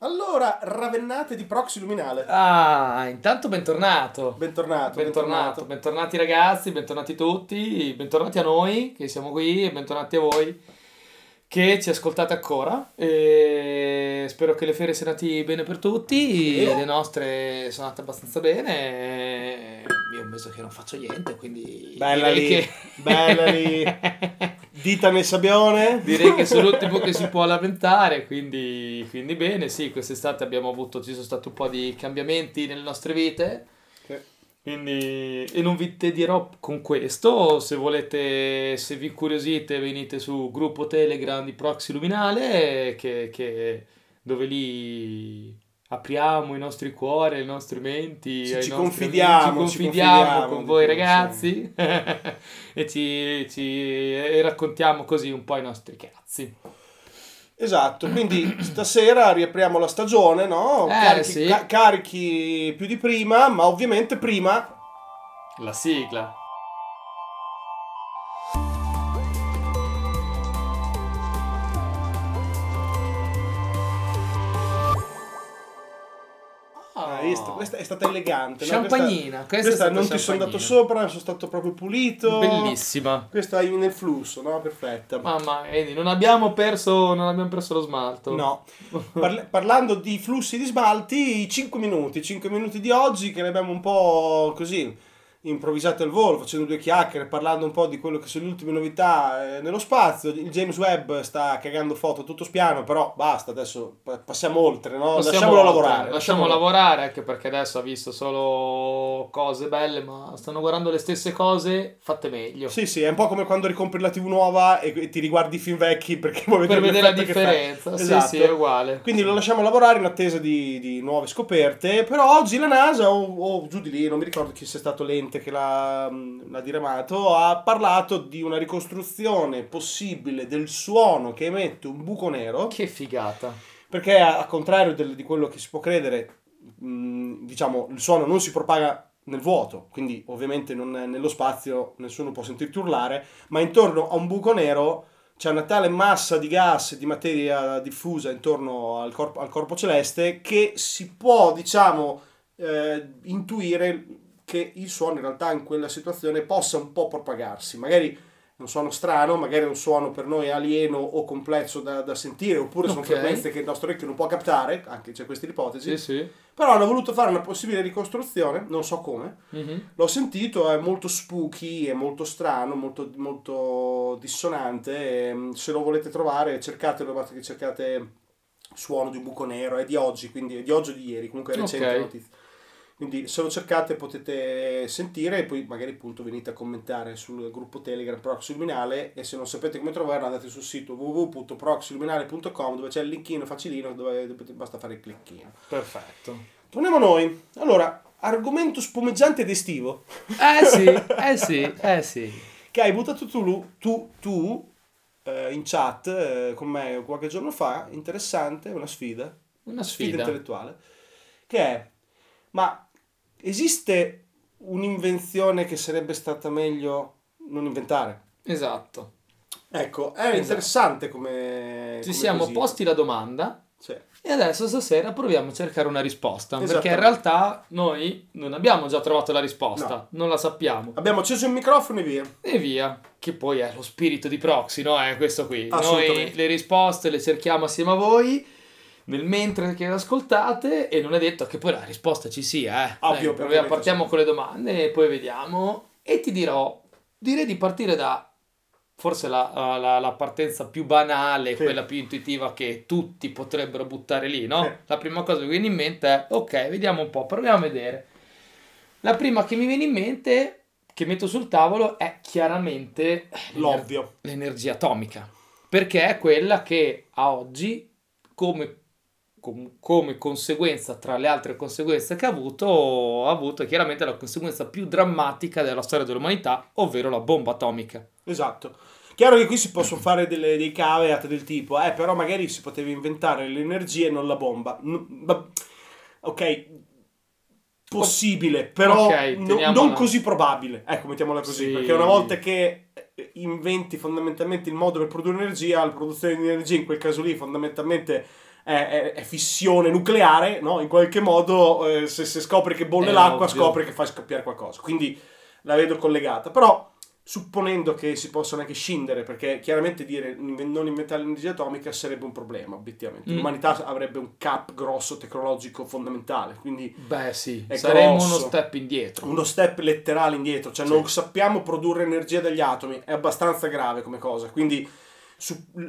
Allora, ravennate di Proxy Luminale. Ah, intanto bentornato. Bentornati ragazzi, bentornati tutti, bentornati a noi che siamo qui e bentornati a voi che ci ascoltate ancora. E spero che le ferie siano andate bene per tutti, le nostre sono andate abbastanza bene. Io ho messo che non faccio niente, quindi bella lì. Dita nel sabbione. Direi che sono l'ultimo che si può lamentare, quindi bene, sì, quest'estate ci sono stati un po' di cambiamenti nelle nostre vite. Okay. Quindi e non vi te dirò con questo, se vi incuriosite venite su gruppo Telegram di Proxy Luminale che dove lì apriamo i nostri cuori, le nostre menti, ci confidiamo con voi ragazzi e raccontiamo così un po' i nostri cazzi. Esatto, quindi stasera riapriamo la stagione, no? Carichi più di prima, ma ovviamente prima la sigla. Questa è stata elegante, champagnina, no? questa non ti sono andato sopra, sono stato proprio pulito, bellissima, questa è nel flusso, no? Perfetta mamma, non abbiamo perso lo smalto, no? Parlando di flussi di smalti, 5 minuti di oggi che ne abbiamo un po' così improvvisate al volo, facendo due chiacchiere, parlando un po' di quello che sono le ultime novità nello spazio. Il James Webb sta cagando foto tutto spiano, però basta, adesso passiamo oltre, no? Lasciamolo lavorare, anche perché adesso ha visto solo cose belle, ma stanno guardando le stesse cose fatte meglio. Sì, è un po' come quando ricompri la TV nuova e ti riguardi i film vecchi perché vuoi vedere la differenza. Esatto. Sì, è uguale. Quindi lo lasciamo lavorare in attesa di nuove scoperte, però oggi la NASA o giù di lì, non mi ricordo chi sia stato lento che l'ha diramato, ha parlato di una ricostruzione possibile del suono che emette un buco nero. Che figata! Perché a contrario di quello che si può credere, diciamo, il suono non si propaga nel vuoto, quindi ovviamente nello spazio nessuno può sentirti urlare, ma intorno a un buco nero c'è una tale massa di gas e di materia diffusa intorno al corpo celeste che si può, diciamo, intuire che il suono in realtà in quella situazione possa un po' propagarsi, magari un suono strano, magari un suono per noi alieno o complesso da sentire, oppure sono frequenze che il nostro orecchio non può captare, anche c'è questa ipotesi, sì. Però hanno voluto fare una possibile ricostruzione, non so come, L'ho sentito, è molto spooky, è molto strano, molto, molto dissonante, e se lo volete trovare cercatelo, basta che cercate suono di un buco nero, è di oggi, quindi è di oggi o di ieri, comunque è recente notizia. Quindi se lo cercate potete sentire e poi magari appunto venite a commentare sul gruppo Telegram Proxy Luminale, e se non sapete come trovarlo andate sul sito www.proxyluminale.com dove c'è il linkino facilino dove basta fare il clicchino. Perfetto. Torniamo a noi. Allora, argomento spumeggiante ed estivo. Eh sì. Che hai buttato tu in chat con me qualche giorno fa, interessante, una sfida intellettuale, che è: ma esiste un'invenzione che sarebbe stata meglio non inventare? Esatto. Ecco, è interessante come... Ci siamo posti la domanda, sì. E adesso stasera proviamo a cercare una risposta, perché in realtà noi non abbiamo già trovato la risposta, no. Non la sappiamo. Abbiamo acceso il microfono e via, che poi è lo spirito di Proxy, no? È questo qui. Noi le risposte le cerchiamo assieme a voi, nel mentre che ascoltate, e non è detto che poi la risposta ci sia, Ovvio, partiamo con le domande e poi vediamo, e ti direi di partire da forse la partenza più banale, sì. Quella più intuitiva che tutti potrebbero buttare lì, no? Sì. La prima cosa che mi viene in mente è, ok, vediamo un po', proviamo a vedere. La prima che mi viene in mente, che metto sul tavolo, è chiaramente l'ovvio, l'energia atomica, perché è quella che a oggi come conseguenza, tra le altre conseguenze che ha avuto chiaramente la conseguenza più drammatica della storia dell'umanità, ovvero la bomba atomica. Esatto. Chiaro che qui si possono fare dei caveat del tipo, però magari si poteva inventare l'energia e non la bomba. Ok, possibile, però non così probabile. Ecco, mettiamola così, sì. Perché una volta che inventi fondamentalmente il modo per produrre energia, la produzione di energia in quel caso lì fondamentalmente è fissione nucleare, no? In qualche modo se scopre che bolle l'acqua, ovvio, scopre che fa scoppiare qualcosa. Quindi la vedo collegata. Però, supponendo che si possano anche scindere, perché chiaramente dire non inventare l'energia atomica sarebbe un problema, obiettivamente. L'umanità avrebbe un cap grosso tecnologico fondamentale, quindi saremmo grosso, uno step indietro. Uno step letterale indietro, cioè non sappiamo produrre energia dagli atomi, è abbastanza grave come cosa, quindi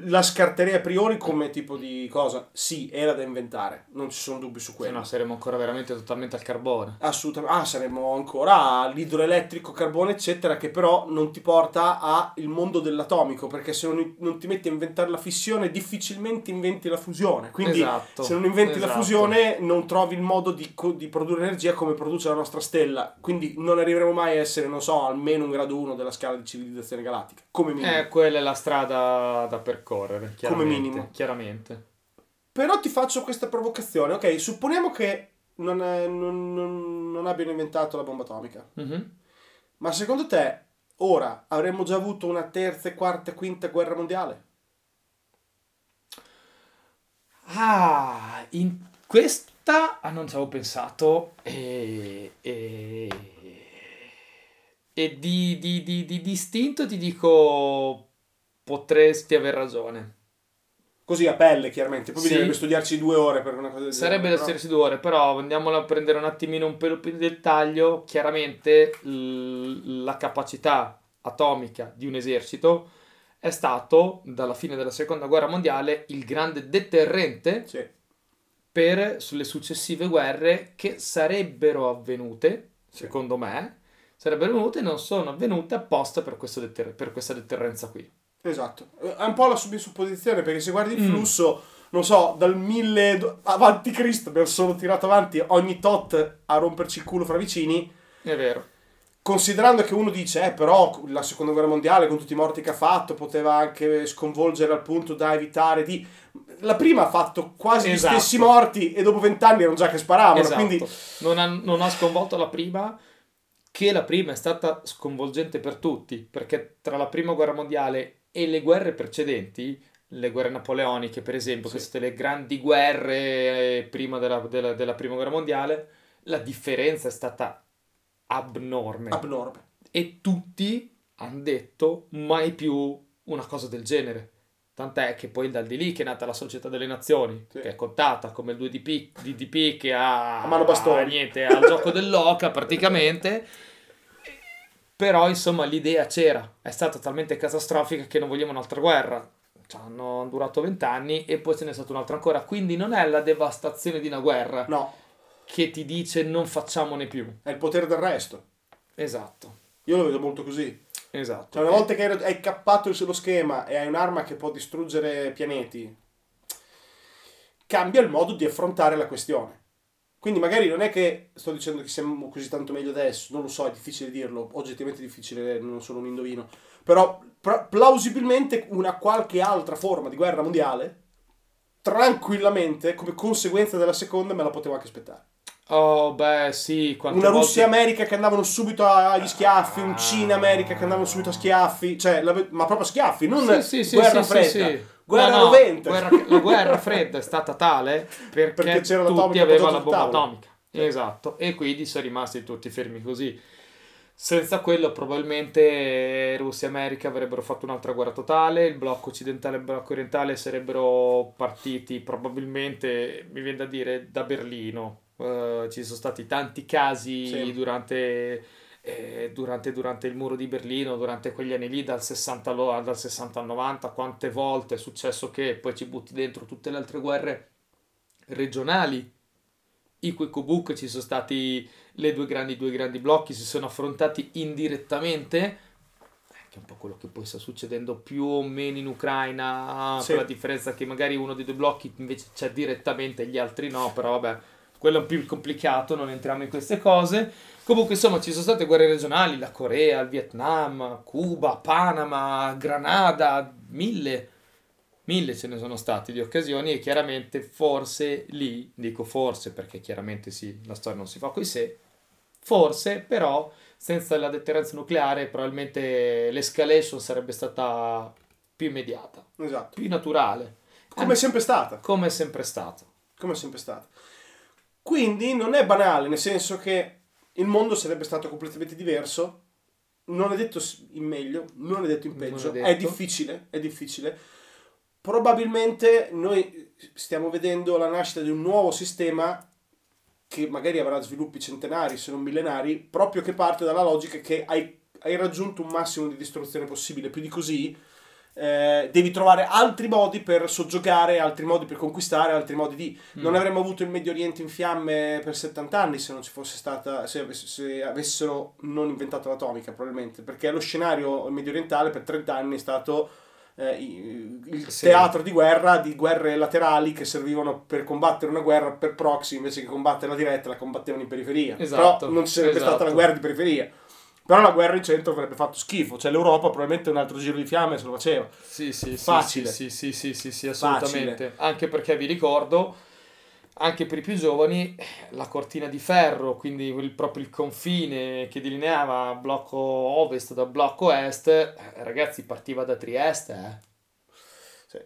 la scarterei a priori come tipo di cosa. Sì, era da inventare, non ci sono dubbi su quello. Se no saremmo ancora veramente totalmente al carbone. Assolutamente. Saremmo ancora all'idroelettrico, carbone eccetera, che però non ti porta al mondo dell'atomico, perché se non ti metti a inventare la fissione difficilmente inventi la fusione, quindi se non inventi la fusione non trovi il modo di produrre energia come produce la nostra stella, quindi non arriveremo mai a essere, non so, almeno un grado 1 della scala di civilizzazione galattica, come minimo. Quella è la strada da percorrere, chiaramente, come minimo, chiaramente. Però ti faccio questa provocazione, ok? Supponiamo che non abbiano inventato la bomba atomica, ma secondo te ora avremmo già avuto una terza, quarta, quinta guerra mondiale? In questa non ci avevo pensato, e di istinto ti dico potresti aver ragione. Così a pelle, chiaramente. Poi bisognerebbe studiarci 2 ore per una cosa del genere. Sarebbe da studiarci 2 ore, però andiamola a prendere un attimino un pelo più di dettaglio. Chiaramente la capacità atomica di un esercito è stato, dalla fine della seconda guerra mondiale, il grande deterrente per le successive guerre che sarebbero avvenute, secondo me, sarebbero avvenute e non sono avvenute apposta per questo per questa deterrenza qui. Esatto, è un po' la supposizione, perché se guardi il flusso, non so, dal 1000 avanti Cristo abbiamo solo tirato avanti ogni tot a romperci il culo fra vicini. È vero. Considerando che uno dice, però la seconda guerra mondiale con tutti i morti che ha fatto poteva anche sconvolgere al punto da evitare di... La prima ha fatto quasi gli stessi morti e dopo 20 anni erano già che sparavano, quindi... Non ha sconvolto la prima... Che la prima è stata sconvolgente per tutti, perché tra la prima guerra mondiale e le guerre precedenti, le guerre napoleoniche per esempio, che sono state le grandi guerre prima della prima guerra mondiale, la differenza è stata abnorme. E tutti hanno detto mai più una cosa del genere. Tant'è che poi dal di lì che è nata la Società delle Nazioni, che è contata come il 2DP che ha... A mano bastone. Niente, al gioco dell'oca praticamente. Però insomma l'idea c'era, è stata talmente catastrofica che non vogliamo un'altra guerra. Cioè, hanno durato 20 anni e poi ce n'è stata un'altra ancora. Quindi non è la devastazione di una guerra che ti dice non facciamone più. È il potere d'arresto. Esatto. Io lo vedo molto così. Esatto. Cioè, una volta che hai cappato lo schema e hai un'arma che può distruggere pianeti, cambia il modo di affrontare la questione. Quindi magari non è che sto dicendo che siamo così tanto meglio adesso, non lo so, è difficile dirlo, oggettivamente è difficile, non sono un indovino, però plausibilmente una qualche altra forma di guerra mondiale tranquillamente come conseguenza della seconda me la potevo anche aspettare. Una Russia-America che andavano subito agli schiaffi, un Cina-America che andavano subito a schiaffi, cioè, ma proprio a schiaffi, non guerra fredda, guerra rovente. La guerra fredda è stata tale perché c'era tutti avevano la bomba atomica, esatto, e quindi sono rimasti tutti fermi così. Senza quello probabilmente Russia e America avrebbero fatto un'altra guerra totale, il blocco occidentale e il blocco orientale sarebbero partiti probabilmente, mi viene da dire, da Berlino. Ci sono stati tanti casi durante il muro di Berlino, durante quegli anni lì dal 60 al 90, quante volte è successo che poi ci butti dentro tutte le altre guerre regionali in cui comunque ci sono stati due grandi blocchi, si sono affrontati indirettamente, che è un po' quello che poi sta succedendo più o meno in Ucraina, con la differenza che magari uno dei due blocchi invece c'è direttamente e gli altri no, però vabbè, quello è più complicato, non entriamo in queste cose. Comunque, insomma, ci sono state guerre regionali, la Corea, il Vietnam, Cuba, Panama, Granada, mille ce ne sono stati di occasioni e chiaramente forse lì, dico forse perché chiaramente la storia non si fa coi se, forse però senza la deterrenza nucleare probabilmente l'escalation sarebbe stata più immediata, più naturale. Come è sempre stata. Come è sempre stata. Come è sempre stata. Quindi non è banale, nel senso che il mondo sarebbe stato completamente diverso. Non è detto in meglio, non è detto in peggio. È difficile, è difficile. Probabilmente noi stiamo vedendo la nascita di un nuovo sistema che magari avrà sviluppi centenari, se non millenari, proprio che parte dalla logica che hai raggiunto un massimo di distruzione possibile. Più di così devi trovare altri modi per soggiogare, altri modi per conquistare, altri modi di... Non avremmo avuto il Medio Oriente in fiamme per 70 anni se non ci fosse stata... se avessero non inventato l'atomica, probabilmente. Perché lo scenario medio orientale per 30 anni è stato... il teatro di guerra, di guerre laterali che servivano per combattere una guerra per proxy, invece che combatterla diretta la combattevano in periferia. Esatto, però non ci sarebbe stata la guerra di periferia, però la guerra in centro avrebbe fatto schifo, cioè l'Europa probabilmente un altro giro di fiamme se lo faceva. Sì, facile. Sì, assolutamente. Facile. Anche perché vi ricordo, anche per i più giovani, la cortina di ferro, quindi proprio il confine che delineava blocco ovest da blocco est, ragazzi, partiva da Trieste, Sì.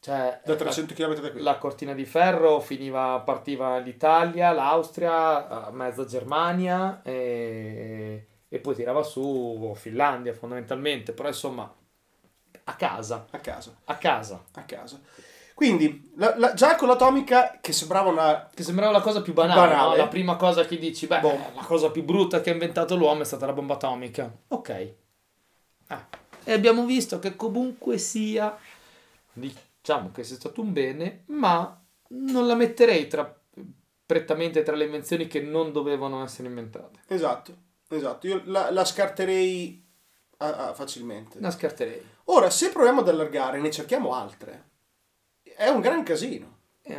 Cioè, da 300 km da qui. La cortina di ferro partiva l'Italia, l'Austria, mezza Germania e poi tirava su Finlandia fondamentalmente, però insomma a casa. Quindi, già con l'atomica, che sembrava la cosa più banale. No? La prima cosa che dici, la cosa più brutta che ha inventato l'uomo è stata la bomba atomica. Ok. E abbiamo visto che comunque sia, diciamo che sia stato un bene, ma non la metterei prettamente tra le invenzioni che non dovevano essere inventate. Esatto. Io la scarterei facilmente. La scarterei. Ora, se proviamo ad allargare, ne cerchiamo altre. È un gran casino. È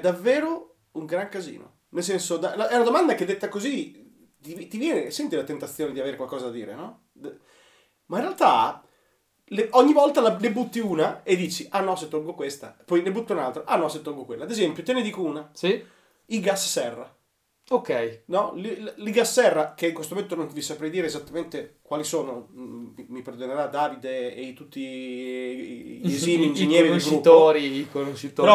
davvero un gran casino. Nel senso, è una domanda che detta così, ti viene, senti la tentazione di avere qualcosa da dire, no? Ma in realtà, ogni volta ne butti una e dici, ah no, se tolgo questa. Poi ne butto un'altra, ah no, se tolgo quella. Ad esempio, te ne dico una. Sì? I gas serra. Ok. No? I gas serra, che in questo momento non vi saprei dire esattamente quali sono, mi perdonerà Davide e tutti gli esimi ingegneri del gruppo. I conoscitori.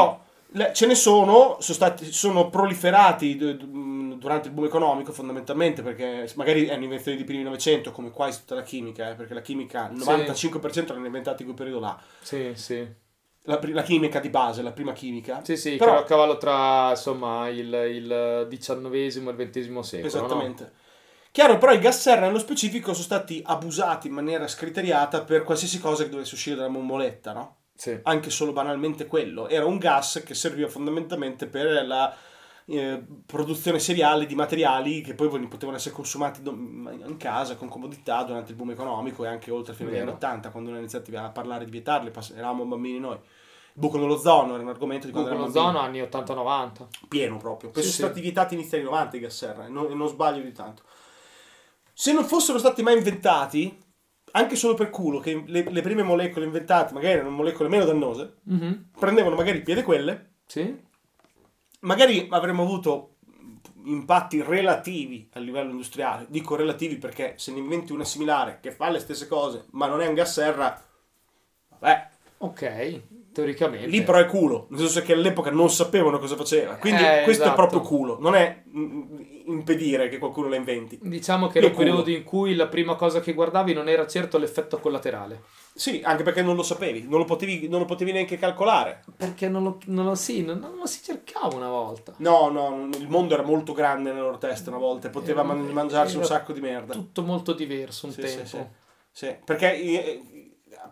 Però ce ne sono proliferati durante il boom economico fondamentalmente, perché magari è un'invenzione dei primi 900 come quasi tutta la chimica, perché la chimica il 95% l'hanno inventata in quel periodo là. Sì. La chimica di base, la prima chimica. Sì, però a cavallo tra, insomma, il XIX e il XX secolo. Esattamente. No? Chiaro, però i gas serra nello specifico sono stati abusati in maniera scriteriata per qualsiasi cosa che dovesse uscire dalla bomboletta, no? Sì. Anche solo banalmente quello. Era un gas che serviva fondamentalmente per la produzione seriale di materiali che poi potevano essere consumati in casa con comodità durante il boom economico e anche oltre fino agli anni 80, quando noi iniziati a parlare di vietarli, eravamo bambini noi. Il buco nell'ozono era un argomento di quando eravamo bambini. Buco nell'ozono anni 80-90. Pieno proprio. Penso sono stati vietati inizi anni 90 i gas serra, non sbaglio di tanto. Se non fossero stati mai inventati, anche solo per culo, che le prime molecole inventate magari erano molecole meno dannose, prendevano magari il piede quelle, sì. Magari avremmo avuto impatti relativi a livello industriale. Dico relativi perché se ne inventi una similare che fa le stesse cose, ma non è un gas serra, vabbè. Ok, teoricamente. Lì però è culo, nel senso che all'epoca non sapevano cosa faceva. Quindi questo esatto. È proprio culo, non è impedire che qualcuno la inventi. Diciamo che era un periodo in cui la prima cosa che guardavi non era certo l'effetto collaterale. Sì, anche perché non lo sapevi, non lo potevi neanche calcolare. Perché non lo si cercava una volta. No, il mondo era molto grande nella loro testa una volta e poteva mangiarsi un sacco di merda. Tutto molto diverso un tempo. Sì. Perché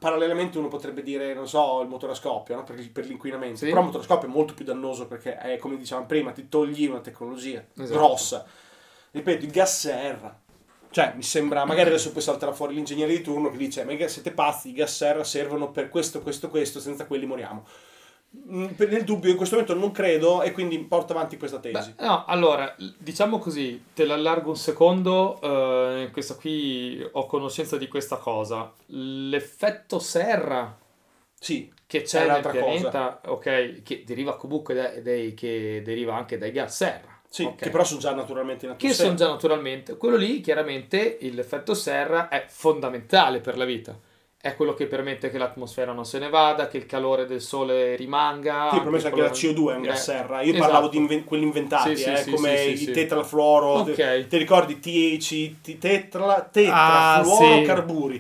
parallelamente uno potrebbe dire, non so, il motore a scoppio, no? per l'inquinamento. Sì. Però il motore a scoppio è molto più dannoso perché è, come dicevamo prima, ti togli una tecnologia grossa. Ripeto, il gas serra. Cioè, mi sembra, magari adesso poi salterà fuori l'ingegnere di turno che dice, ma siete pazzi, i gas serra servono per questo, senza quelli moriamo. Nel dubbio, in questo momento non credo e quindi porto avanti questa tesi. Allora, diciamo così, te l'allargo un secondo, questa qui ho conoscenza di questa cosa. L'effetto serra che c'è nel pianeta, cosa. Ok, che deriva comunque anche dai gas serra. Sì, okay. Che però sono già naturalmente in atmosfera. Quello lì, chiaramente, l'effetto serra è fondamentale per la vita. è quello che permette che l'atmosfera non se ne vada, che il calore del sole rimanga. Sì, il problema è che la CO2 è un gas serra. Io parlavo di quelli inventati, come i tetrafluoro. Okay. Ti ricordi THC, tetrafluorocarburi?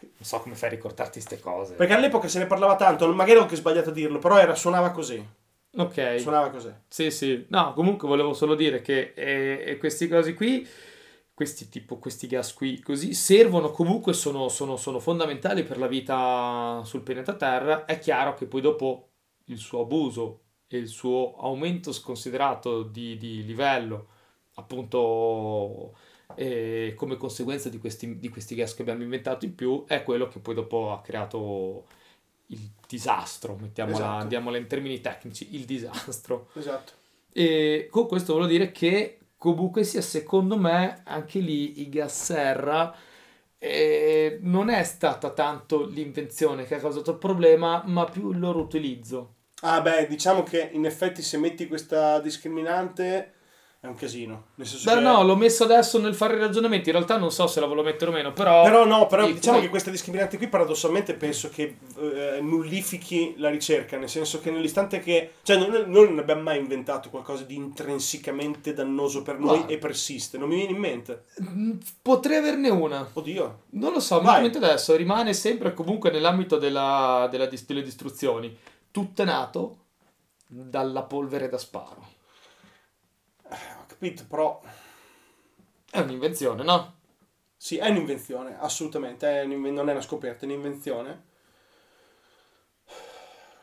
Non so come fai a ricordarti queste cose. Perché all'epoca se ne parlava tanto, magari ho anche sbagliato a dirlo, però suonava così. Ok. Suonava così. Sì, sì. No, comunque volevo solo dire che questi cosi qui... questi gas qui così servono comunque, sono fondamentali per la vita sul pianeta Terra. È chiaro che poi dopo il suo abuso e il suo aumento sconsiderato di livello, appunto, come conseguenza di questi gas che abbiamo inventato in più, è quello che poi dopo ha creato il disastro, mettiamola in termini tecnici, il disastro. Esatto. E con questo voglio dire che comunque sia, secondo me, anche lì i gas serra non è stata tanto l'invenzione che ha causato il problema, ma più il loro utilizzo. Ah beh, diciamo che in effetti se metti questa discriminante è un casino. Nel senso che... no, l'ho messo adesso nel fare i ragionamenti, in realtà non so se la volevo mettere o meno, però diciamo che questa discriminante qui paradossalmente penso che nullifichi la ricerca, nel senso che nell'istante che... Cioè noi non abbiamo mai inventato qualcosa di intrinsecamente dannoso per noi e persiste, non mi viene in mente. Potrei averne una. Oddio. Non lo so, ma adesso rimane sempre comunque nell'ambito delle distruzioni. Tutto è nato dalla polvere da sparo. Ho capito, però è un'invenzione, no? Sì, è un'invenzione, assolutamente, non è una scoperta, è un'invenzione.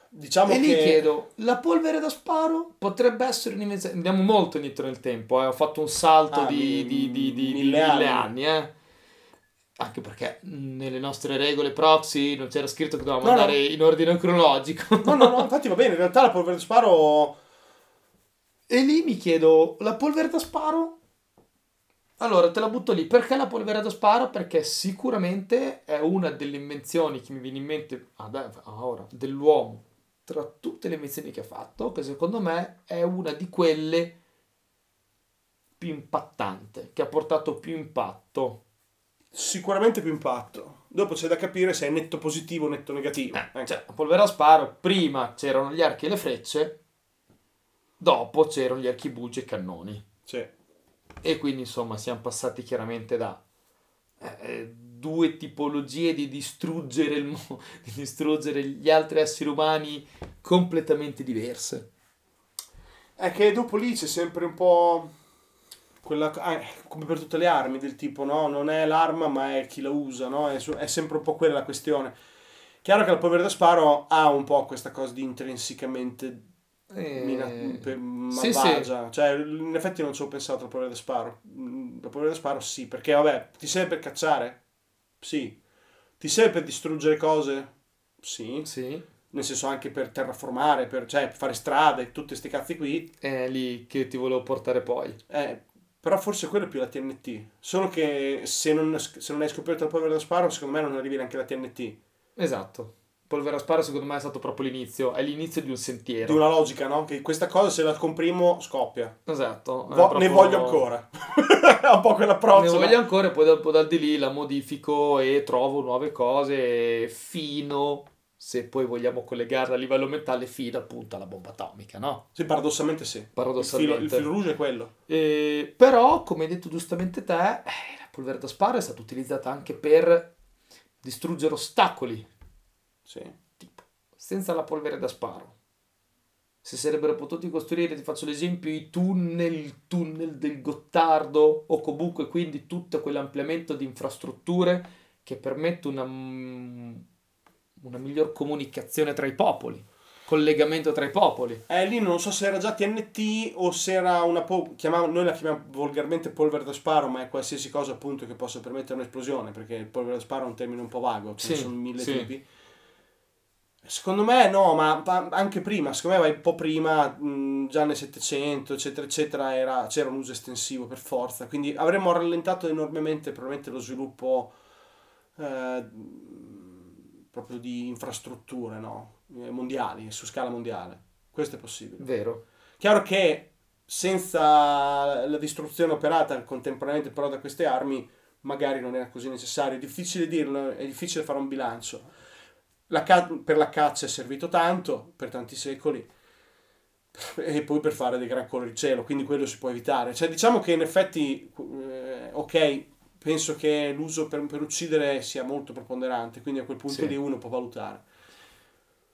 Diciamo che... lì chiedo, la polvere da sparo potrebbe essere un'invenzione? Andiamo molto indietro nel tempo, ho fatto un salto di mille anni, anche perché nelle nostre regole proxy non c'era scritto che dovevamo andare in ordine cronologico. No, infatti va bene, in realtà la polvere da sparo... E lì mi chiedo, la polvere da sparo? Allora, te la butto lì. Perché la polvere da sparo? Perché sicuramente è una delle invenzioni che mi viene in mente ora dell'uomo, tra tutte le invenzioni che ha fatto, che secondo me è una di quelle più impattante, che ha portato più impatto. Sicuramente più impatto. Dopo c'è da capire se è netto positivo o netto negativo. Cioè, la polvere da sparo, prima c'erano gli archi e le frecce, dopo c'erano gli archibugi e cannoni. Sì. E quindi insomma siamo passati chiaramente da due tipologie di distruggere di distruggere gli altri esseri umani completamente diverse. È che dopo lì c'è sempre un po' quella, come per tutte le armi, del tipo, no, non è l'arma ma è chi la usa, no? È sempre un po' quella la questione. Chiaro che la polvere da sparo ha un po' questa cosa di intrinsecamente malvagia. Sì. Cioè, in effetti non ci ho pensato al polvere da sparo. La polvere da sparo sì, perché vabbè, ti serve per cacciare? Sì. Ti serve per distruggere cose? Sì. Nel senso anche per terraformare, per fare strade, tutti sti cazzi qui. È lì che ti volevo portare poi. Però forse quello è più la TNT. Solo che se non hai scoperto la polvere da sparo, secondo me non arrivi neanche la TNT. Esatto. Polvere a sparo secondo me è stato proprio l'inizio, è l'inizio di un sentiero. Di una logica, no? Che questa cosa se la comprimo scoppia. Esatto. Ne voglio ancora. Un po' quell'approccio. Ne voglio ancora e poi dal di lì la modifico e trovo nuove cose fino, se poi vogliamo collegarla a livello mentale, fino appunto alla bomba atomica, no? Sì, paradossalmente sì. Il filo rouge è quello. Però, come hai detto giustamente te, la polvere da sparo è stata utilizzata anche per distruggere ostacoli. Sì. Tipo, senza la polvere da sparo si sarebbero potuti costruire, ti faccio l'esempio, il tunnel del Gottardo, o comunque quindi tutto quell'ampliamento di infrastrutture che permette una miglior comunicazione tra i popoli, collegamento tra i popoli. Lì non so se era già TNT o se era una noi la chiamiamo volgarmente polvere da sparo, ma è qualsiasi cosa appunto che possa permettere un'esplosione, perché polvere da sparo è un termine un po' vago, ce ne sono mille tipi. Secondo me no, ma anche prima, secondo me vai un po' prima, già nel 700 eccetera eccetera c'era un uso estensivo per forza, quindi avremmo rallentato enormemente probabilmente lo sviluppo proprio di infrastrutture, no? Mondiali, su scala mondiale. Questo è possibile. Vero. Chiaro che senza la distruzione operata contemporaneamente però da queste armi magari non era così necessario, è difficile dirlo, è difficile fare un bilancio. Per la caccia è servito tanto, per tanti secoli, e poi per fare dei gran cielo, quindi quello si può evitare. Cioè diciamo che in effetti, ok, penso che l'uso per uccidere sia molto preponderante, quindi a quel punto lì uno può valutare.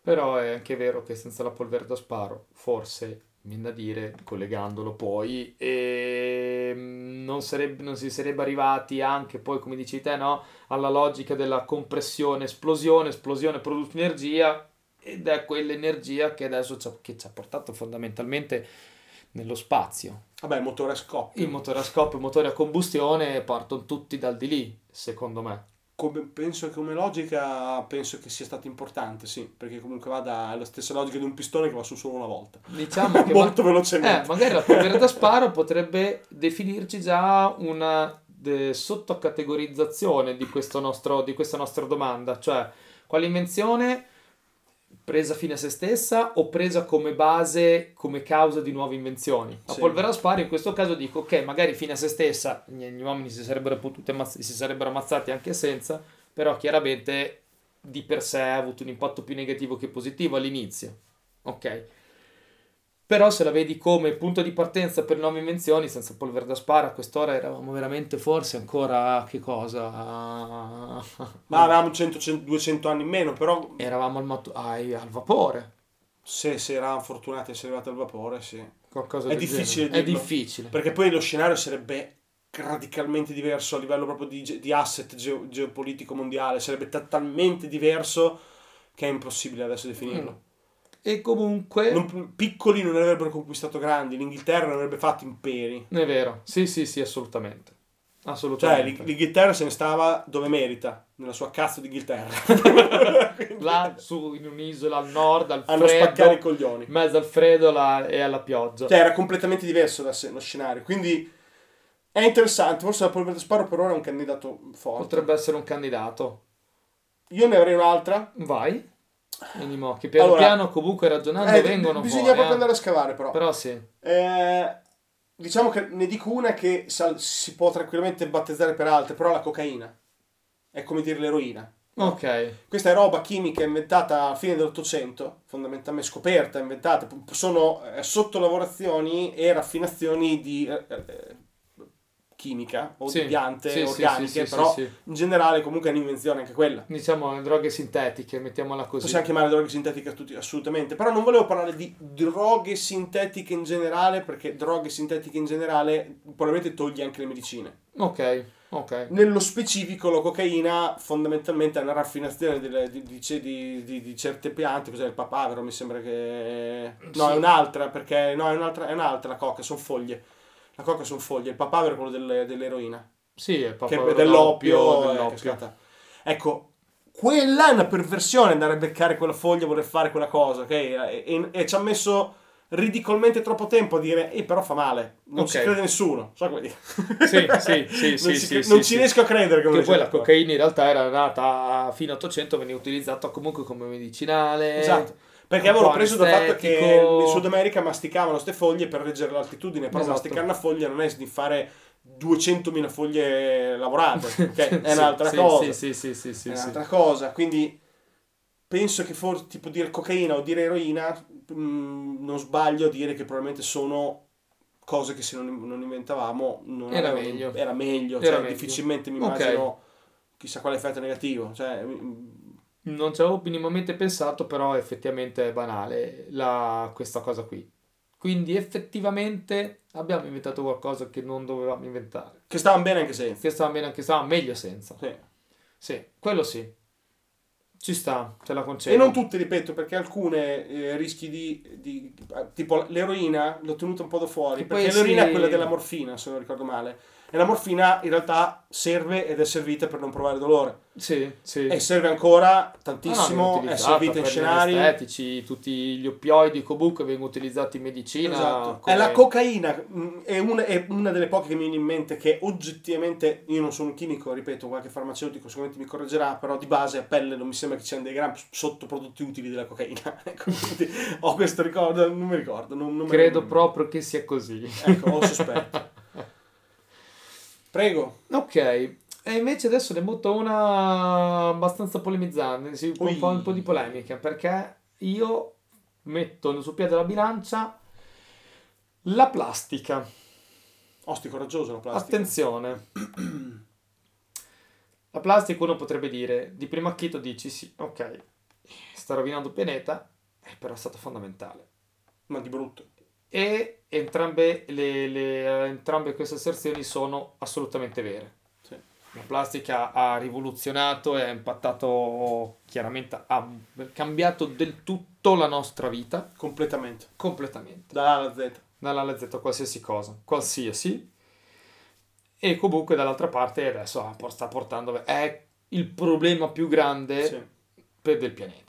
Però è anche vero che senza la polvere da sparo, forse, viene da dire, collegandolo poi, non si sarebbe arrivati anche poi, come dici te, no, alla logica della compressione, esplosione, produce energia, ed è quell'energia che adesso ci ha portato fondamentalmente nello spazio. Vabbè, il motore a scoppio, il motore a combustione partono tutti dal di lì, secondo me. Penso che come logica penso che sia stato importante, sì, perché comunque vada la stessa logica di un pistone che va su solo una volta, diciamo che molto velocemente. Magari la polvere da sparo potrebbe definirci già una sottocategorizzazione di questa nostra domanda, cioè quale invenzione presa fine a se stessa o presa come base, come causa di nuove invenzioni. La polvere a sparo in questo caso dico ok, magari fine a se stessa gli uomini si sarebbero ammazzati anche senza, però chiaramente di per sé ha avuto un impatto più negativo che positivo all'inizio, ok, però se la vedi come punto di partenza per nuove invenzioni, senza polvere da sparo a quest'ora eravamo veramente forse ancora che cosa? Ma avevamo 200 anni in meno, però... Eravamo al vapore. Se eravamo fortunati a essere arrivati al vapore, sì. Qualcosa del genere. È difficile. Perché poi lo scenario sarebbe radicalmente diverso a livello proprio di asset geopolitico mondiale, sarebbe talmente diverso che è impossibile adesso definirlo. E comunque piccoli non avrebbero conquistato grandi, l'Inghilterra non avrebbe fatto imperi. È vero, sì, assolutamente. Cioè l'Inghilterra se ne stava dove merita, nella sua cazzo di Inghilterra. Là in un'isola al nord, al freddo, spaccare i coglioni, in mezzo al freddo e alla pioggia. Cioè era completamente diverso lo scenario, quindi è interessante, forse la polvere da sparo per ora è un candidato forte. Potrebbe essere un candidato. Io ne avrei un'altra. Vai. Minimo, che piano comunque ragionando vengono fuori. Bisogna proprio andare a scavare però sì. Diciamo che ne dico una che si può tranquillamente battezzare per altre, però la cocaina è come dire l'eroina. Ok. Questa è roba chimica inventata alla fine dell'Ottocento, fondamentalmente scoperta, inventata, sono sottolavorazioni e raffinazioni di chimica o di piante organiche, però in generale comunque è un'invenzione anche quella. Diciamo le droghe sintetiche, mettiamola così. Possiamo chiamare droghe sintetiche assolutamente, però non volevo parlare di droghe sintetiche in generale, perché droghe sintetiche in generale probabilmente toglie anche le medicine. Ok. Nello specifico la cocaina fondamentalmente è una raffinazione di certe piante, cos'è il papavero, mi sembra che... No, è un'altra la coca, sono foglie. La coca sono foglie, il papavero è quello dell'eroina. Sì, è il papavero dell'oppio. Ecco, quella è una perversione, andare a beccare quella foglia, voler fare quella cosa, ok? E ci ha messo ridicolmente troppo tempo a dire però fa male, non ci crede nessuno, so come dire. Non ci riesco a credere che poi la cocaina in realtà era nata fino all'Ottocento, veniva utilizzata comunque come medicinale. Esatto. Perché avevano preso dal fatto che in Sud America masticavano queste foglie per reggere l'altitudine, però masticare una foglia non è di fare 200.000 foglie lavorate, okay? È un'altra cosa. È un'altra cosa, quindi penso che forse tipo dire cocaina o dire eroina, non sbaglio a dire che probabilmente sono cose che se non inventavamo era meglio. Difficilmente mi immagino chissà quale effetto negativo, cioè non ci avevo minimamente pensato, però effettivamente è banale questa cosa qui. Quindi effettivamente abbiamo inventato qualcosa che non dovevamo inventare. Che stavamo bene anche senza. Stavamo meglio senza. Sì, quello sì. Ci sta, ce la concedo. E non tutte, ripeto, perché alcune rischi di... Tipo l'eroina l'ho tenuta un po' da fuori, perché l'eroina è quella della morfina, se non ricordo male. E la morfina in realtà serve ed è servita per non provare dolore. Sì. E serve ancora tantissimo, è servita in scenari. Gli estetici, tutti gli oppioidi comunque vengono utilizzati in medicina. Esatto. Come... La cocaina è una delle poche che mi viene in mente che oggettivamente, io non sono un chimico, ripeto, qualche farmaceutico sicuramente mi correggerà, però di base a pelle non mi sembra che ci siano dei gran sottoprodotti utili della cocaina. Quindi ho questo ricordo, non mi ricordo. Credo proprio che sia così. Ecco, ho sospetto. Prego. Ok, E invece adesso ne butto una abbastanza polemizzante, un po' di polemica, perché io metto sul piede della bilancia la plastica. Osti coraggioso la plastica. Attenzione. La plastica, uno potrebbe dire, di primo acchito dici sì, ok, sta rovinando il pianeta, però è stato fondamentale. Ma di brutto. E entrambe queste asserzioni sono assolutamente vere. Sì. La plastica ha rivoluzionato e ha impattato, chiaramente ha cambiato del tutto la nostra vita. Completamente. Dall'A alla Z a qualsiasi cosa. E comunque dall'altra parte adesso sta portando, è il problema più grande del pianeta.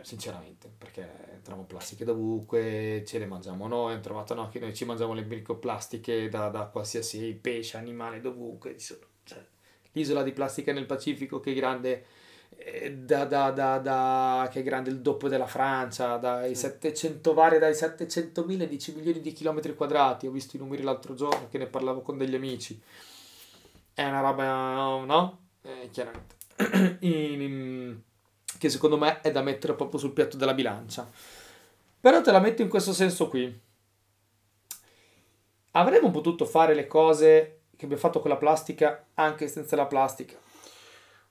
Sinceramente, perché troviamo plastiche dovunque, ce le mangiamo noi, che noi ci mangiamo le microplastiche da qualsiasi pesce, animale, dovunque. L'isola di plastica nel Pacifico che è grande, che è grande il doppio della Francia, dai 700.000 ai 10 milioni di chilometri quadrati. Ho visto i numeri l'altro giorno che ne parlavo con degli amici. È una roba, no? Chiaramente. Che secondo me è da mettere proprio sul piatto della bilancia. Però te la metto in questo senso qui. Avremmo potuto fare le cose che abbiamo fatto con la plastica anche senza la plastica?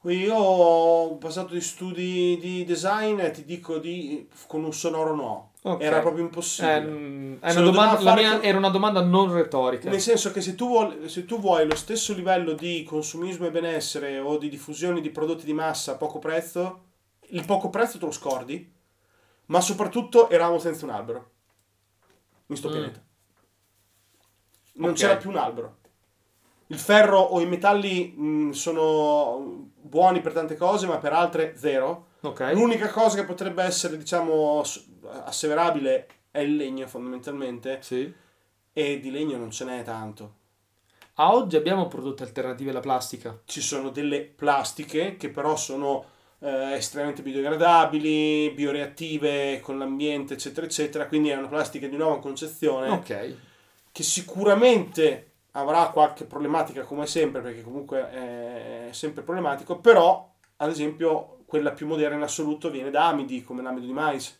Io ho passato di studi di design e ti dico con un sonoro no. Okay. Era proprio impossibile. Era una domanda non retorica. Nel senso che se tu vuoi lo stesso livello di consumismo e benessere o di diffusione di prodotti di massa a poco prezzo, il poco prezzo te lo scordi, ma soprattutto eravamo senza un albero in sto pianeta. Non c'era più un albero. Il ferro o i metalli sono buoni per tante cose, ma per altre zero. Okay. L'unica cosa che potrebbe essere, asseverabile è il legno, fondamentalmente. Sì. E di legno non ce n'è tanto. A oggi abbiamo prodotti alternativi alla plastica? Ci sono delle plastiche che però sono estremamente biodegradabili, bioreattive con l'ambiente, eccetera eccetera, quindi è una plastica di nuova concezione che sicuramente avrà qualche problematica, come sempre, perché comunque è sempre problematico. Però ad esempio quella più moderna in assoluto viene da amidi, come l'amido di mais.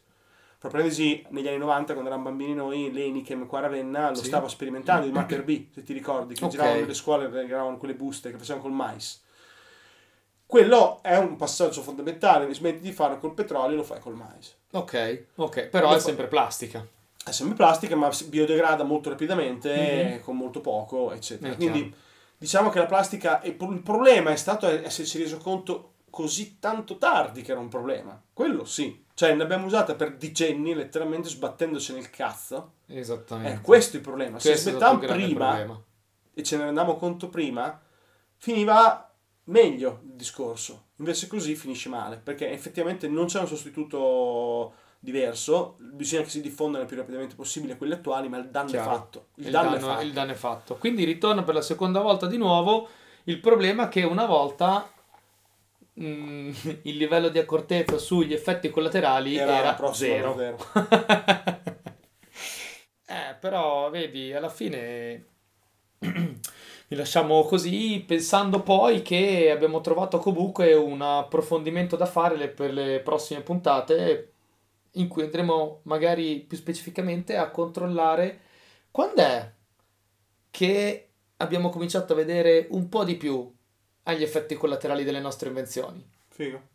Proprio negli anni 90, quando eravamo bambini noi, l'Enichem qua a Ravenna lo stava sperimentando, di Mater B, se ti ricordi, che giravano nelle scuole, regalavano quelle buste che facevano col mais. Quello è un passaggio fondamentale, smetti di farlo col petrolio e lo fai col mais. Ok, però sempre plastica. È sempre plastica, ma si biodegrada molto rapidamente, con molto poco, eccetera. Quindi diciamo che la plastica, il problema è stato esserci reso conto così tanto tardi che era un problema. Quello sì. Cioè ne abbiamo usata per decenni, letteralmente sbattendoci nel cazzo. Esattamente. È questo il problema. Se aspettavamo prima e ce ne rendiamo conto prima, finiva meglio il discorso. Invece così finisce male, perché effettivamente non c'è un sostituto diverso, bisogna che si diffondano il più rapidamente possibile quelli attuali, ma il danno è fatto. Il danno è fatto. Quindi ritorno per la seconda volta di nuovo il problema che una volta il livello di accortezza sugli effetti collaterali era zero. Però vedi, alla fine li lasciamo così, pensando poi che abbiamo trovato comunque un approfondimento da fare per le prossime puntate, in cui andremo magari più specificamente a controllare quando è che abbiamo cominciato a vedere un po' di più agli effetti collaterali delle nostre invenzioni. Figo.